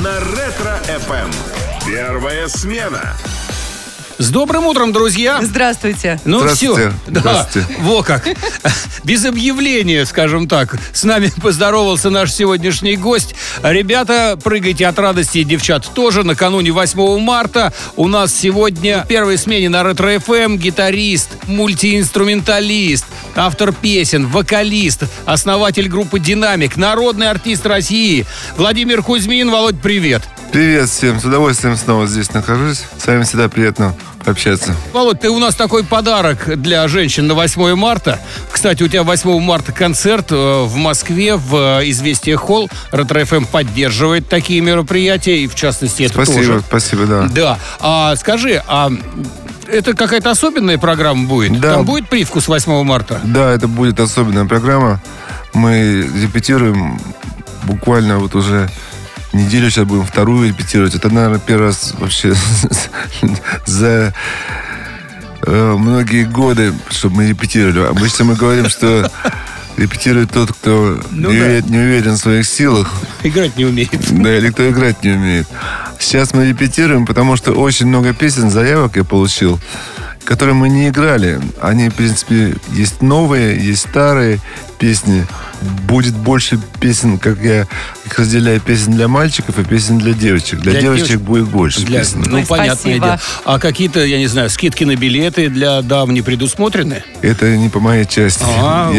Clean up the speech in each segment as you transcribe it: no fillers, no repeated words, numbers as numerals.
на Ретро FM. Первая смена. С добрым утром, друзья! Здравствуйте! Ну все, да, во как! Без объявления, скажем так, с нами поздоровался наш сегодняшний гость. Ребята, прыгайте от радости, девчат тоже. Накануне 8 марта у нас сегодня в первой смене на Ретро-ФМ гитарист, мультиинструменталист, автор песен, вокалист, основатель группы «Динамик», народный артист России Владимир Кузьмин. Володь, привет! Привет всем, с удовольствием снова здесь нахожусь. С вами всегда приятно общаться. Володь, ты у нас такой подарок для женщин на 8 марта. Кстати, у тебя 8 марта концерт в Москве, в Известиях Hall. Ретро-ФМ поддерживает такие мероприятия, и в частности это спасибо, тоже. Спасибо, да. Да. А скажи, а это какая-то особенная программа будет? Да. Там будет привкус 8 марта? Да, это будет особенная программа. Мы репетируем буквально вот уже... неделю сейчас будем вторую репетировать. Это, наверное, первый раз вообще за многие годы, чтобы мы репетировали. Обычно мы говорим, что репетирует тот, кто не уверен в своих силах. Играть не умеет. Да, или кто играть не умеет. Сейчас мы репетируем, потому что очень много песен, заявок я получил, которые мы не играли. Они, в принципе, есть новые, есть старые песни. Будет больше песен, как я их разделяю, песен для мальчиков и песен для девочек. Для девочек будет больше песен. Ну, понятное дело. А какие-то, я не знаю, скидки на билеты для дам не предусмотрены? Это не по моей части.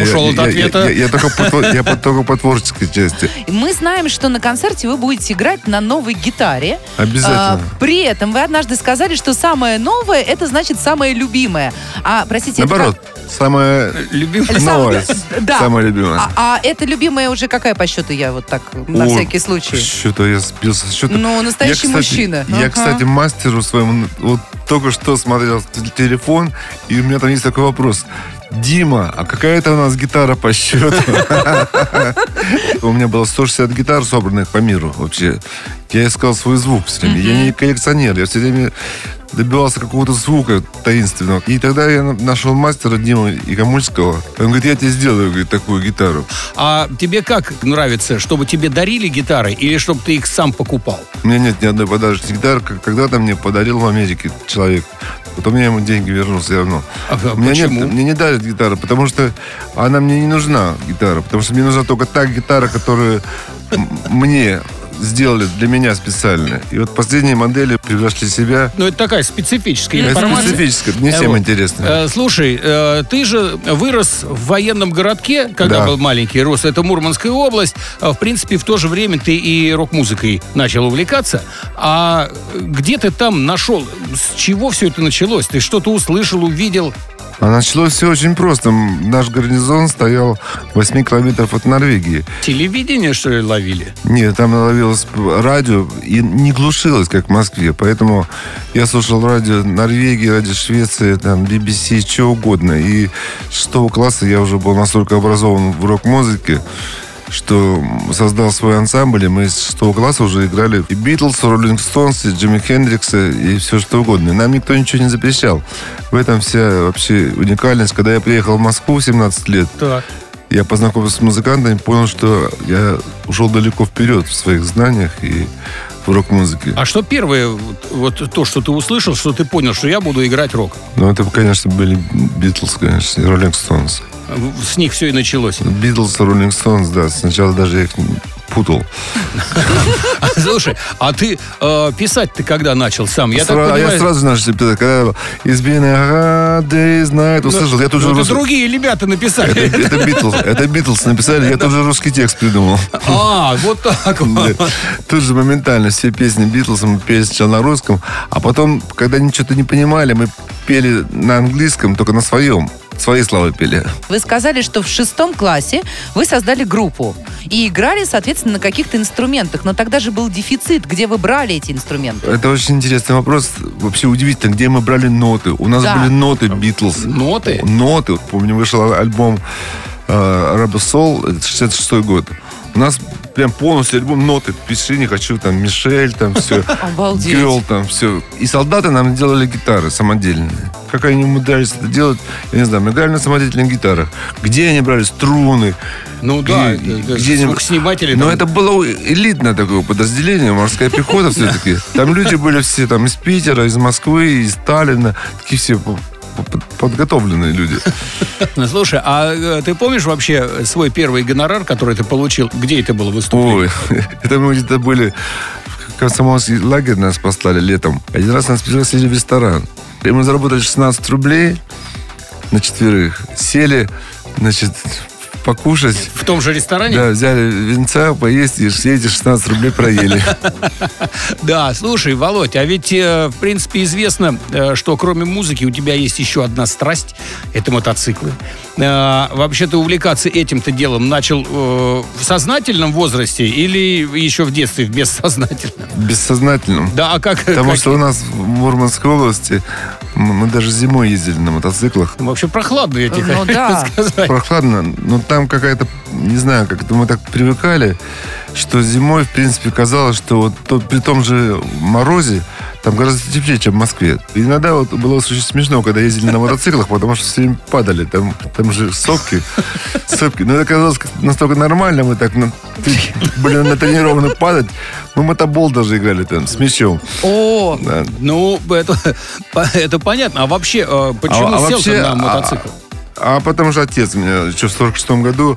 Ушел от ответа. Я только по творческой части. Мы знаем, что на концерте вы будете играть на новой гитаре. Обязательно. При этом вы однажды сказали, что самое новое, это значит самое любимое. А, простите, наоборот. Самое любимое. Да. Самое любимое. А это любимое уже какая по счету, я вот так, на всякий случай? Что-то я сбился. Ну, настоящий мужчина. Я, кстати, мастеру своему вот только что смотрел телефон, и у меня там есть такой вопрос. Дима, а какая это у нас гитара по счету? У меня было 160 гитар, собранных по миру вообще. Я искал свой звук все время. Я не коллекционер, я все время... добивался какого-то звука таинственного. И тогда я нашел мастера Диму Игамульского. Он говорит, я тебе сделаю, говорит, такую гитару. А тебе как нравится, чтобы тебе дарили гитары или чтобы ты их сам покупал? У меня нет ни одной подарочной гитары. Когда-то мне подарил в Америке человек. Потом я ему деньги вернул все равно. Ага, почему? Мне не дарят гитару, потому что она мне не нужна, гитара. Потому что мне нужна только та гитара, которую мне... сделали для меня специально. И вот последние модели превзошли себя. Ну, это такая специфическая информация. Специфическая, не всем интересно. Слушай, ты же вырос в военном городке, когда был маленький, рос. Это Мурманская область. В принципе, в то же время ты и рок-музыкой начал увлекаться. А где ты там нашел? С чего все это началось? Ты что-то услышал, увидел? А началось все очень просто. Наш гарнизон стоял 8 километров от Норвегии. Телевидение, что ли, ловили? Нет, там ловилось радио и не глушилось, как в Москве. Поэтому я слушал радио Норвегии, радио Швеции, там, BBC, чего угодно. И с 6 класса я уже был настолько образован в рок-музыке, что создал свой ансамбль, и мы с 6 класса уже играли и Beatles, и Rolling Stones, и Джимми Хендрикса, и все что угодно. И нам никто ничего не запрещал. В этом вся вообще уникальность. Когда я приехал в Москву в 17 лет, так. Я познакомился с музыкантами, понял, что я ушел далеко вперед в своих знаниях и в рок-музыке. А что первое, вот то, что ты услышал, что ты понял, что я буду играть рок? Ну, это, конечно, были Beatles, конечно, и Rolling Stones. С них все и началось. Beatles, Rolling Stones, да. Сначала даже я их путал. Слушай, а ты писать-то когда начал сам? Я сразу начал писать. Когда «It's been a hard day's night» услышал, я тут же... Это другие ребята написали. Это Beatles написали, я тут же русский текст придумал. А, вот так вот. Тут же моментально все песни Beatles мы пели сначала на русском, а потом, когда ничего-то не понимали, мы пели на английском, только на своем. Свои слова пели. Вы сказали, что в 6 классе вы создали группу и играли, соответственно, на каких-то инструментах. Но тогда же был дефицит. Где вы брали эти инструменты? Это очень интересный вопрос. Вообще удивительно, где мы брали ноты. У нас были ноты Beatles. Ноты? Ноты. Помню, вышел альбом «Rubber Soul», 66-й год. У нас прям полностью альбом, ноты, пиши, не хочу, там, Мишель, там, все. Обалдеть. Girl, там, все. И солдаты нам делали гитары самодельные. Как они умудрялись это делать, я не знаю, мы играли на самодельных гитарах. Где они брали струны? Ну где, да, где звукосниматели. Но там... это было элитное такое подразделение, морская пехота все-таки. Там люди были все там из Питера, из Москвы, из Сталина. Такие все... подготовленные люди. Слушай, а ты помнишь вообще свой первый гонорар, который ты получил? Где это было выступление? Ой, это мы где-то были... В Комсомольский лагерь нас послали летом. Один раз нас пригласили в ресторан. И мы заработали 16 рублей на четверых. Сели, значит, покушать. В том же ресторане? Да, взяли венца, поесть, и все эти 16 рублей проели. Да, слушай, Володь, а ведь, в принципе, известно, что кроме музыки у тебя есть еще одна страсть – это мотоциклы. Вообще-то увлекаться этим-то делом начал в сознательном возрасте или еще в детстве, в бессознательном? Бессознательном. Да, а как? Потому что у нас в Мурманской области мы даже зимой ездили на мотоциклах. Вообще прохладно, я тебе хочу сказать. Прохладно, но там какая-то, не знаю, как-то мы так привыкали, что зимой, в принципе, казалось, что вот то, при том же морозе там гораздо теплее, чем в Москве. И иногда вот было очень смешно, когда ездили на мотоциклах, потому что все время падали. Там же сопки. Но это казалось настолько нормально, мы так были натренированы падать. Мы мотобол даже играли там с мячом. О, да. Ну, это понятно. А вообще, почему сел на мотоцикл? А потому что отец меня еще в 46-м году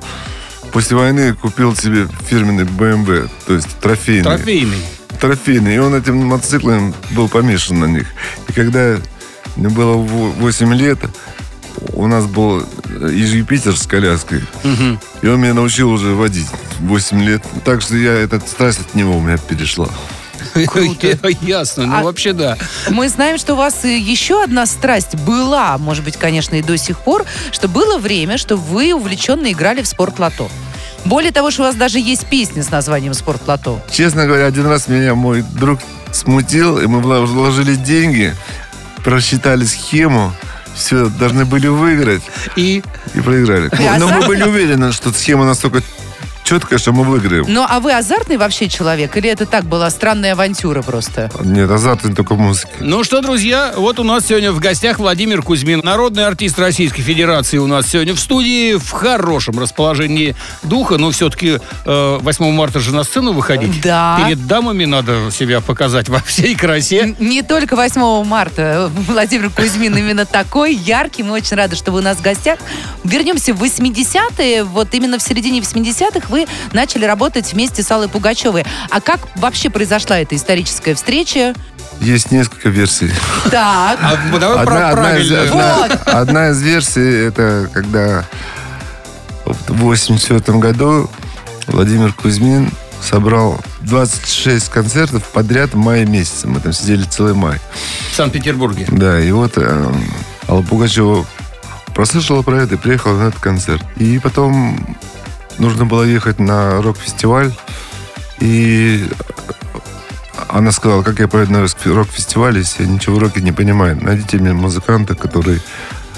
после войны купил себе фирменный BMW, то есть трофейный. И он этим мотоциклом был помешан на них. И когда мне было 8 лет, у нас был Юпитер с коляской. Угу. И он меня научил уже водить 8 лет. Так что я эта страсть от него у меня перешла. Круто. Ясно, ну вообще да. Мы знаем, что у вас еще одна страсть была, может быть, конечно, и до сих пор, что было время, что вы увлеченно играли в спортлото. Более того, что у вас даже есть песня с названием «Спортлото». Честно говоря, один раз меня мой друг смутил, и мы вложили деньги, просчитали схему, все, должны были выиграть и проиграли. Но мы были уверены, что схема настолько... четко, что мы выиграем. Ну, а вы азартный вообще человек? Или это так была странная авантюра просто? Нет, азартный только в музыке. Ну что, друзья, вот у нас сегодня в гостях Владимир Кузьмин. Народный артист Российской Федерации у нас сегодня в студии. В хорошем расположении духа. Но все-таки 8 марта же на сцену выходить. Да. Перед дамами надо себя показать во всей красе. Не только 8 марта. Владимир Кузьмин именно такой, яркий. Мы очень рады, что вы у нас в гостях. Вернемся в 80-е. Вот именно в середине 80-х вы начали работать вместе с Аллой Пугачевой. А как вообще произошла эта историческая встреча? Есть несколько версий. Так. Давай про правильную. Одна из версий, это когда в 1984 году Владимир Кузьмин собрал 26 концертов подряд в мае месяце. Мы там сидели целый май. В Санкт-Петербурге. Да, и вот Алла Пугачева прослышала про это и приехала на этот концерт. И потом... нужно было ехать на рок-фестиваль. И она сказала, как я поеду на рок-фестиваль, если я ничего в роке не понимаю. Найдите мне музыканта, который...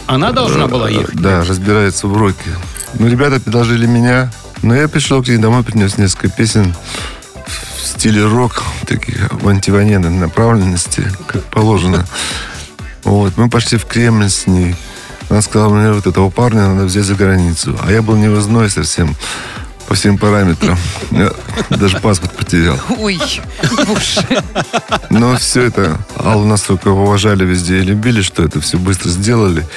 Она должна была ехать? Да, разбирается в роке. Ну, ребята предложили меня. Но я пришел к ней домой, принес несколько песен в стиле рок, таких в антивоенной направленности, как положено. Вот, мы пошли в Кремль с ней. Она сказала мне, вот этого парня надо взять за границу. А я был невозной совсем, по всем параметрам. Я даже паспорт потерял. Ой, боже. Но все это, Аллу настолько уважали везде и любили, что это все быстро сделали.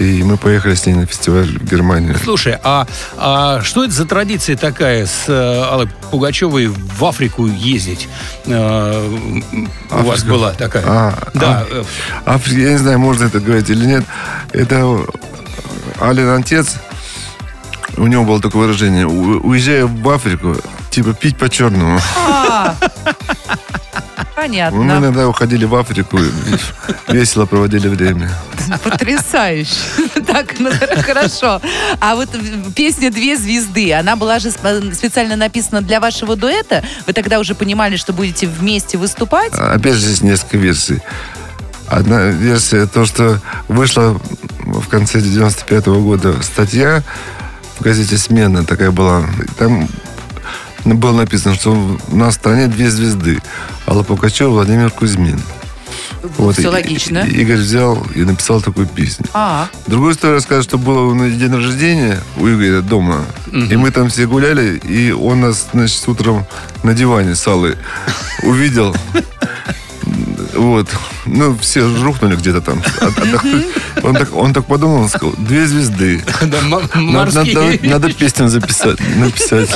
И мы поехали с ней на фестиваль в Германию. Слушай, а что это за традиция такая с Аллой Пугачевой в Африку ездить? У вас была такая? Да. Африка, я не знаю, можно это говорить или нет. Это Аллин отец, у него было такое выражение: уезжая в Африку, типа пить по-черному. Понятно. Мы иногда уходили в Африку, весело проводили время. Потрясающе. Так, ну, хорошо. А вот песня «Две звезды», она была же специально написана для вашего дуэта. Вы тогда уже понимали, что будете вместе выступать? Опять же, здесь несколько версий. Одна версия, то, что вышла в конце 95-го года статья в газете «Смена», такая была. Там было написано, что у нас в стране две звезды. Алла Пугачева, Владимир Кузьмин. Вот, все логично. Игорь взял и написал такую песню. Другую историю расскажу, что было на день рождения у Игоря дома. И мы там все гуляли, и он нас, значит, утром на диване с Аллой увидел. Вот. Ну, все жрухнули где-то там. Он так подумал, он сказал, две звезды. Надо песню записать, написать.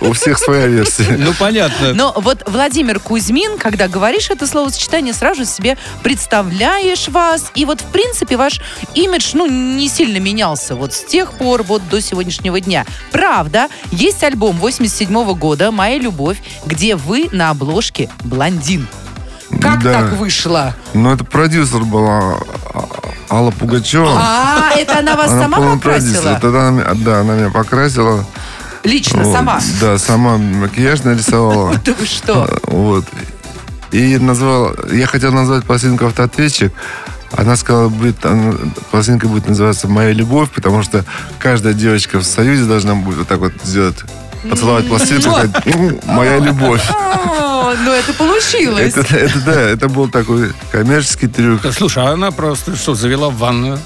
У всех своя версия. Ну, понятно. Но вот Владимир Кузьмин, когда говоришь это словосочетание, сразу себе представляешь вас. И вот, в принципе, ваш имидж, ну, не сильно менялся вот с тех пор вот до сегодняшнего дня. Правда, есть альбом 87-го года «Моя любовь», где вы на обложке блондин. Как так вышло? Ну, это продюсер была Алла Пугачева. Это она вас сама покрасила? Да, она меня покрасила. Лично, вот, сама? Да, сама макияж нарисовала. Да вы что? Вот. И назвала... Я хотел назвать пластинку «Автоответчик». Она сказала, пластинка будет называться «Моя любовь», потому что каждая девочка в Союзе должна будет вот так вот сделать, поцеловать пластинку и сказать «Моя любовь». Ну, это получилось. Это был такой коммерческий трюк. Слушай, а она просто что, завела в ванную?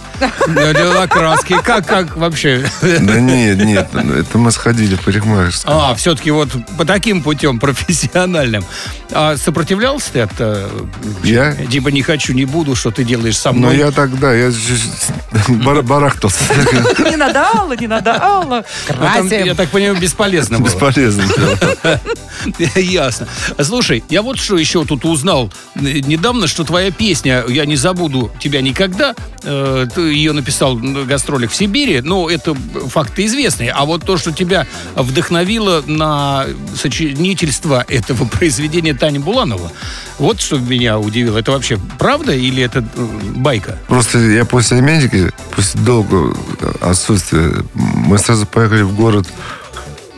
Делала краски? Как вообще? Да нет, это мы сходили в парикмахерскую. Все-таки вот по таким путем профессиональным. А сопротивлялся ты это? Я? Типа не хочу, не буду, что ты делаешь со мной. Ну, я тогда, я барахтался. Не надо, Алла. Я так понимаю, бесполезно было. Бесполезно. Ясно. Слушай, я вот что еще тут узнал недавно, что твоя песня «Я не забуду тебя никогда», ты ее написал на гастролях в Сибири, но это факты известные. А вот то, что тебя вдохновило на сочинительство этого произведения Тани Буланова, вот что меня удивило. Это вообще правда или это байка? Просто я после Америки, после долгого отсутствия, мы сразу поехали в город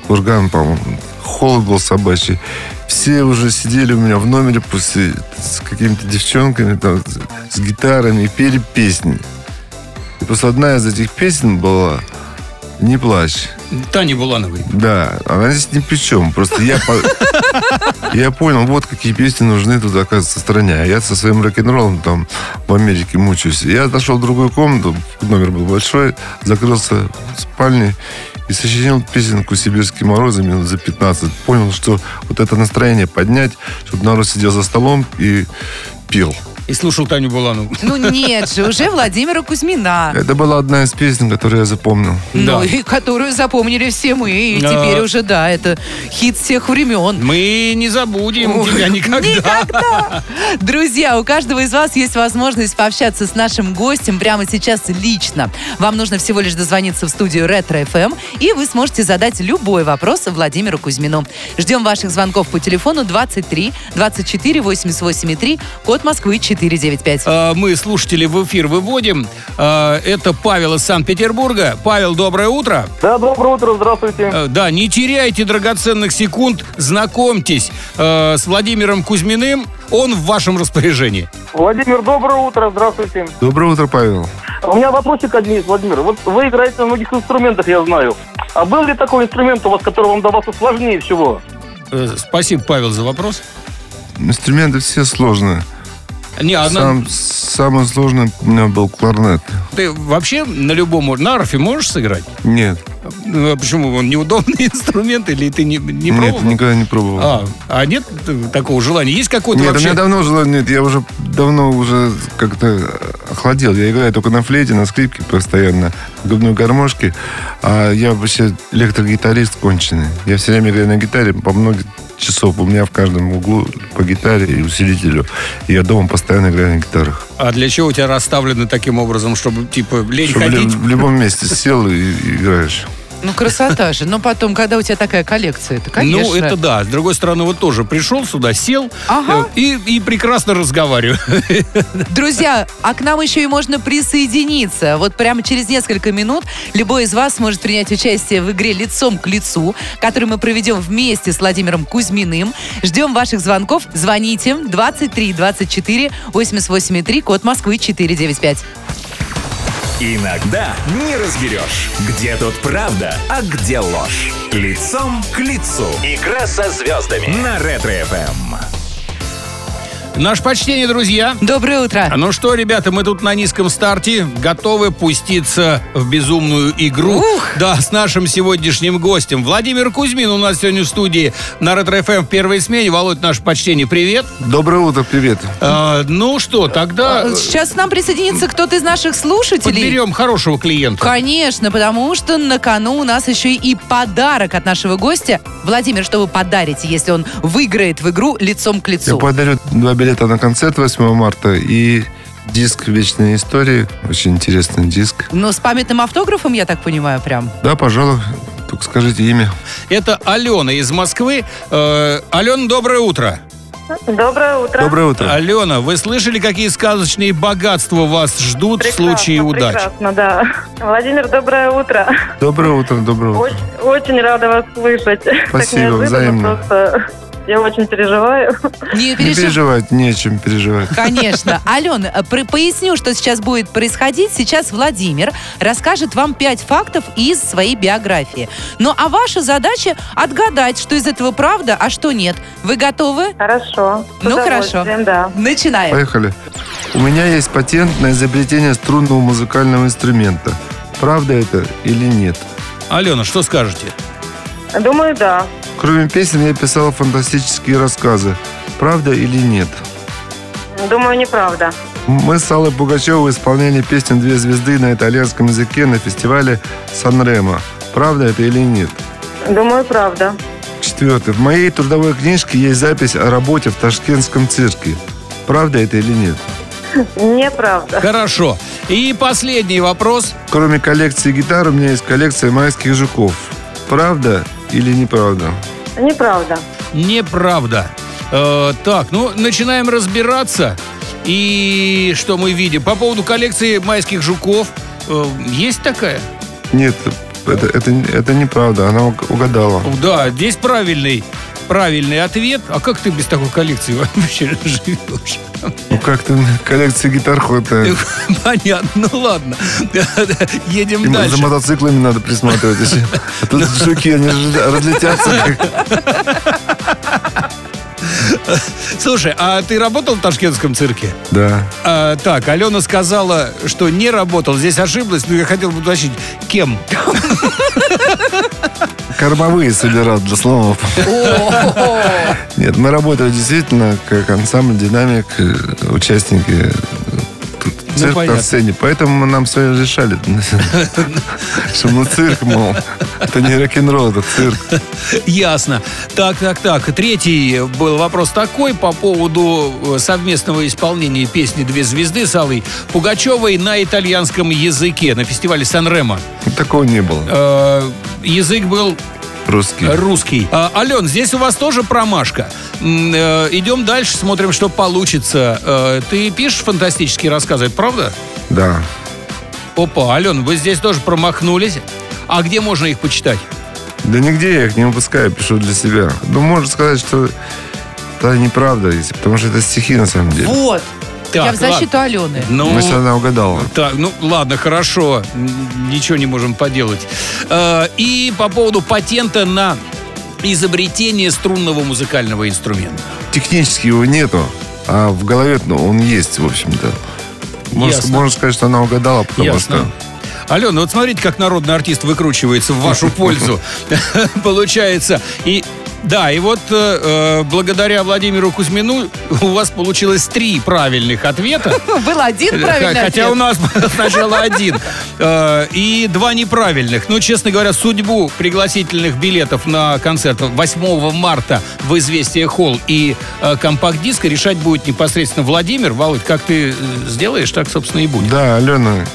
Курган, по-моему. Холод был собачий. Все уже сидели у меня в номере после с какими-то девчонками, там, с гитарами, и пели песни. И просто одна из этих песен была «Не плачь». Таня Булановой. Да, она здесь ни при чем. Просто я понял, вот какие песни нужны тут, оказывается, стране. А я со своим рок-н-роллом там в Америке мучаюсь. Я отошел в другую комнату, номер был большой, закрылся в спальне и сочинил песенку «Сибирские морозы» минут за 15. Понял, что вот это настроение поднять, чтобы народ сидел за столом и пел. И слушал Таню Буланову. Ну нет же, уже Владимира Кузьмина. Это была одна из песен, которую я запомнил. Да. Ну и которую запомнили все мы. И теперь уже, да, это хит всех времен. Мы не забудем тебя никогда. Никогда! Друзья, у каждого из вас есть возможность пообщаться с нашим гостем прямо сейчас лично. Вам нужно всего лишь дозвониться в студию Ретро ФМ, и вы сможете задать любой вопрос Владимиру Кузьмину. Ждем ваших звонков по телефону 23 24 88 3, код Москвы 4. 495. Мы слушатели в эфир выводим. Это Павел из Санкт-Петербурга. Павел, доброе утро. Да, доброе утро, здравствуйте. Да, не теряйте драгоценных секунд. Знакомьтесь с Владимиром Кузьминым. Он в вашем распоряжении. Владимир, доброе утро, здравствуйте. Доброе утро, Павел. У меня вопросик один, Владимир. Вот вы играете на многих инструментах, я знаю. А был ли такой инструмент у вас, который вам давался сложнее всего? Спасибо, Павел, за вопрос. Инструменты все сложные. Самое сложное у меня был кларнет. Ты вообще на любом, на арфе можешь сыграть? Нет. Почему? Он неудобный инструмент или ты не пробовал? Нет, никогда не пробовал. А нет такого желания? Есть какое-то нет, вообще? Нет, у меня давно желания нет. Я уже давно уже как-то охладел. Я играю только на флейте, на скрипке постоянно, губной гармошке. А я вообще электрогитарист конченый. Я все время играю на гитаре по многим часов. У меня в каждом углу по гитаре и усилителю. Я дома постоянно играю на гитарах. А для чего у тебя расставлены таким образом, чтобы типа лень чтобы ходить? В любом месте сел и играешь. Ну, красота же. Но потом, когда у тебя такая коллекция, это, конечно... Ну, это да. С другой стороны, вот тоже пришел сюда, сел и прекрасно разговариваю. Друзья, а к нам еще и можно присоединиться. Вот прямо через несколько минут любой из вас сможет принять участие в игре «Лицом к лицу», которую мы проведем вместе с Владимиром Кузьминым. Ждем ваших звонков. Звоните 23 24 88 3, код Москвы 495. Иногда не разберешь, где тут правда, а где ложь. Лицом к лицу. Игра со звездами на Ретро FM. Наше почтение, друзья. Доброе утро. Ну что, ребята, мы тут на низком старте готовы пуститься в безумную игру. Да, с нашим сегодняшним гостем. Владимир Кузьмин у нас сегодня в студии на Ретро-ФМ в первой смене. Володь, наше почтение, привет. Доброе утро, привет. Ну что, тогда... Сейчас нам присоединится кто-то из наших слушателей. Подберем хорошего клиента. Конечно, потому что на кону у нас еще и подарок от нашего гостя. Владимир, что вы подарите, если он выиграет в игру «Лицом к лицу»? Я подарю 2 билета на концерт 8 марта и диск «Вечные истории». Очень интересный диск. Но с памятным автографом, я так понимаю, прям? Да, пожалуй. Только скажите имя. Это Алена из Москвы. Алена, доброе утро. Доброе утро. Доброе утро. Алена, вы слышали, какие сказочные богатства вас ждут прекрасно, в случае удачи? Прекрасно, да. Владимир, доброе утро. Доброе утро, доброе утро. Очень рада вас слышать. Спасибо, взаимно. Просто... Я очень переживаю. Не переживать, не о чем переживать. Конечно. Алена, поясню, что сейчас будет происходить. Сейчас Владимир расскажет вам 5 фактов из своей биографии. Ну, а ваша задача отгадать, что из этого правда, а что нет. Вы готовы? Хорошо. Ну, хорошо. Да. Начинаем. Поехали. У меня есть патент на изобретение струнного музыкального инструмента. Правда это или нет? Алена, что скажете? Думаю, да. Кроме песен я писала фантастические рассказы. Правда или нет? Думаю, неправда. Мы с Аллой Пугачевой исполняли песню «Две звезды» на итальянском языке на фестивале Санремо. Правда это или нет? Думаю, правда. 4. В моей трудовой книжке есть запись о работе в ташкентском цирке. Правда это или нет? Неправда. Хорошо. И последний вопрос. Кроме коллекции гитар, у меня есть коллекция майских жуков. Правда или неправда? Неправда. Неправда. Так, ну, начинаем разбираться. И что мы видим? По поводу коллекции майских жуков. Есть такая? Нет, это неправда. Она угадала. Да, здесь правильный ответ. А как ты без такой коллекции вообще живешь? Ну, как-то коллекция гитар хватает. Понятно, ну ладно. Едем дальше. За мотоциклами надо присматривать. А тут жуки, они разлетятся. Слушай, а ты работал в ташкентском цирке? Да. Так, Алена сказала, что не работал. Здесь ошиблась, но я хотел бы уточнить, кем? Кормовые собирал для слонов. Нет, мы работали действительно как ансамбль «Динамик», участники цирк на сцене. Поэтому нам все решали. Что мы цирк, мол. Это не рок-н-ролл, это цирк. Ясно. Так. Третий был вопрос такой по поводу совместного исполнения песни «Две звезды» с Аллой Пугачевой на итальянском языке на фестивале Сан-Ремо. Такого не было. Язык был... Русский. Ален, здесь у вас тоже промашка. Идем дальше, смотрим, что получится. Ты пишешь фантастические рассказы, это правда? Да. Опа, Ален, вы здесь тоже промахнулись. А где можно их почитать? Да нигде я их не выпускаю, пишу для себя. Ну, можно сказать, что это неправда, потому что это стихи на самом деле. Вот. Так, я в защиту Алены. Ну, если она угадала. Так, ну ладно, хорошо. Ничего не можем поделать. И по поводу патента на изобретение струнного музыкального инструмента. Технически его нету, а в голове он есть, в общем-то. Можно сказать, что она угадала, потому что... Алена, вот смотрите, как народный артист выкручивается в вашу пользу. Получается. И... Да, и вот благодаря Владимиру Кузьмину у вас получилось 3 правильных ответа. Был 1 правильный ответ. Хотя у нас сначала 1. И 2 неправильных. Ну, честно говоря, судьбу пригласительных билетов на концерт 8 марта в «Известия Hall» и компакт-диск решать будет непосредственно Владимир. Володь, как ты сделаешь, так, собственно, и будет. Да, Алена,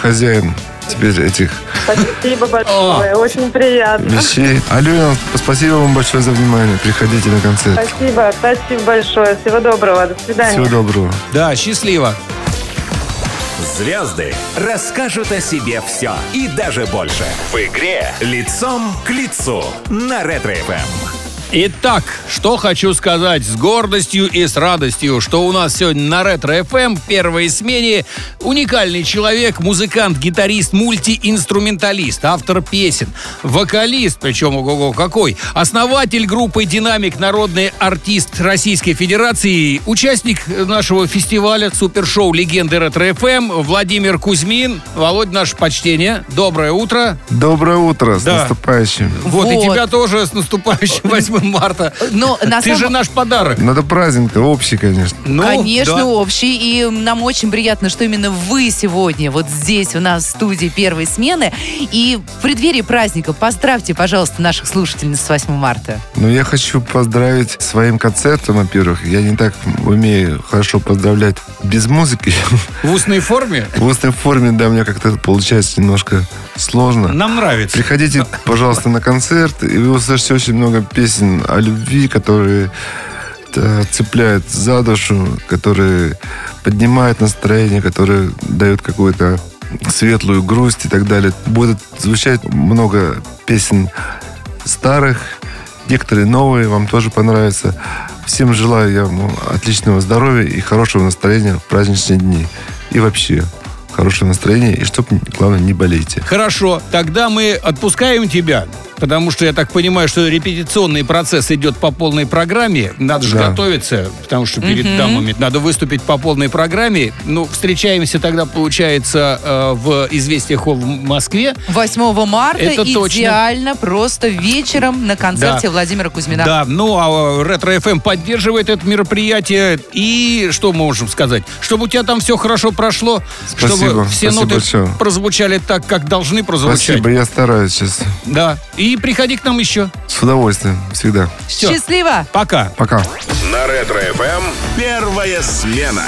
хозяин теперь этих... Спасибо большое, очень приятно. Вещей. Алена, спасибо вам большое за внимание. Приходите на концерт. Спасибо большое. Всего доброго, до свидания. Всего доброго. Да, счастливо. Звезды расскажут о себе все и даже больше. В игре «Лицом к лицу» на Ретро FM. Итак, что хочу сказать с гордостью и с радостью, что у нас сегодня на Ретро FM в первой смене уникальный человек, музыкант, гитарист, мультиинструменталист, автор песен, вокалист, причем ого-го какой, основатель группы «Динамик», народный артист Российской Федерации, участник нашего фестиваля супершоу «Легенды Ретро-ФМ» Владимир Кузьмин. Володь, наше почтение. Доброе утро. Доброе утро. С наступающим. Вот, и тебя тоже с наступающим 8 марта. Ты же наш подарок. Надо праздник-то общий, конечно. Общий. И нам очень приятно, что именно вы сегодня вот здесь у нас в студии первой смены. И в преддверии праздника поздравьте, пожалуйста, наших слушательниц с 8 марта. Я хочу поздравить своим концертом, во-первых. Я не так умею хорошо поздравлять без музыки. В устной форме? В устной форме, да, у меня как-то получается немножко сложно. Нам нравится. Приходите, пожалуйста, на концерт, и вы услышите очень много песен о любви, которые цепляют за душу, которые поднимают настроение, которые дают какую-то светлую грусть и так далее. Будет звучать много песен старых, некоторые новые, вам тоже понравятся. Всем желаю я отличного здоровья и хорошего настроения в праздничные дни. И вообще хорошего настроения, и чтоб, главное, не болейте. Хорошо, тогда мы отпускаем тебя, потому что я так понимаю, что репетиционный процесс идет по полной программе. Надо же готовиться, потому что перед дамами надо выступить по полной программе. Встречаемся тогда, получается, в «Известия Hall» в Москве. 8 марта. Это идеально, точно. Просто вечером на концерте Владимира Кузьмина. Да, а «Ретро-ФМ» поддерживает это мероприятие. И что мы можем сказать? Чтобы у тебя там все хорошо прошло. Спасибо. Чтобы все ноты прозвучали так, как должны прозвучать. Спасибо, я стараюсь сейчас. Да. И приходи к нам еще. С удовольствием. Всегда. Все. Счастливо. Пока. Пока. На Ретро FM «Первая смена».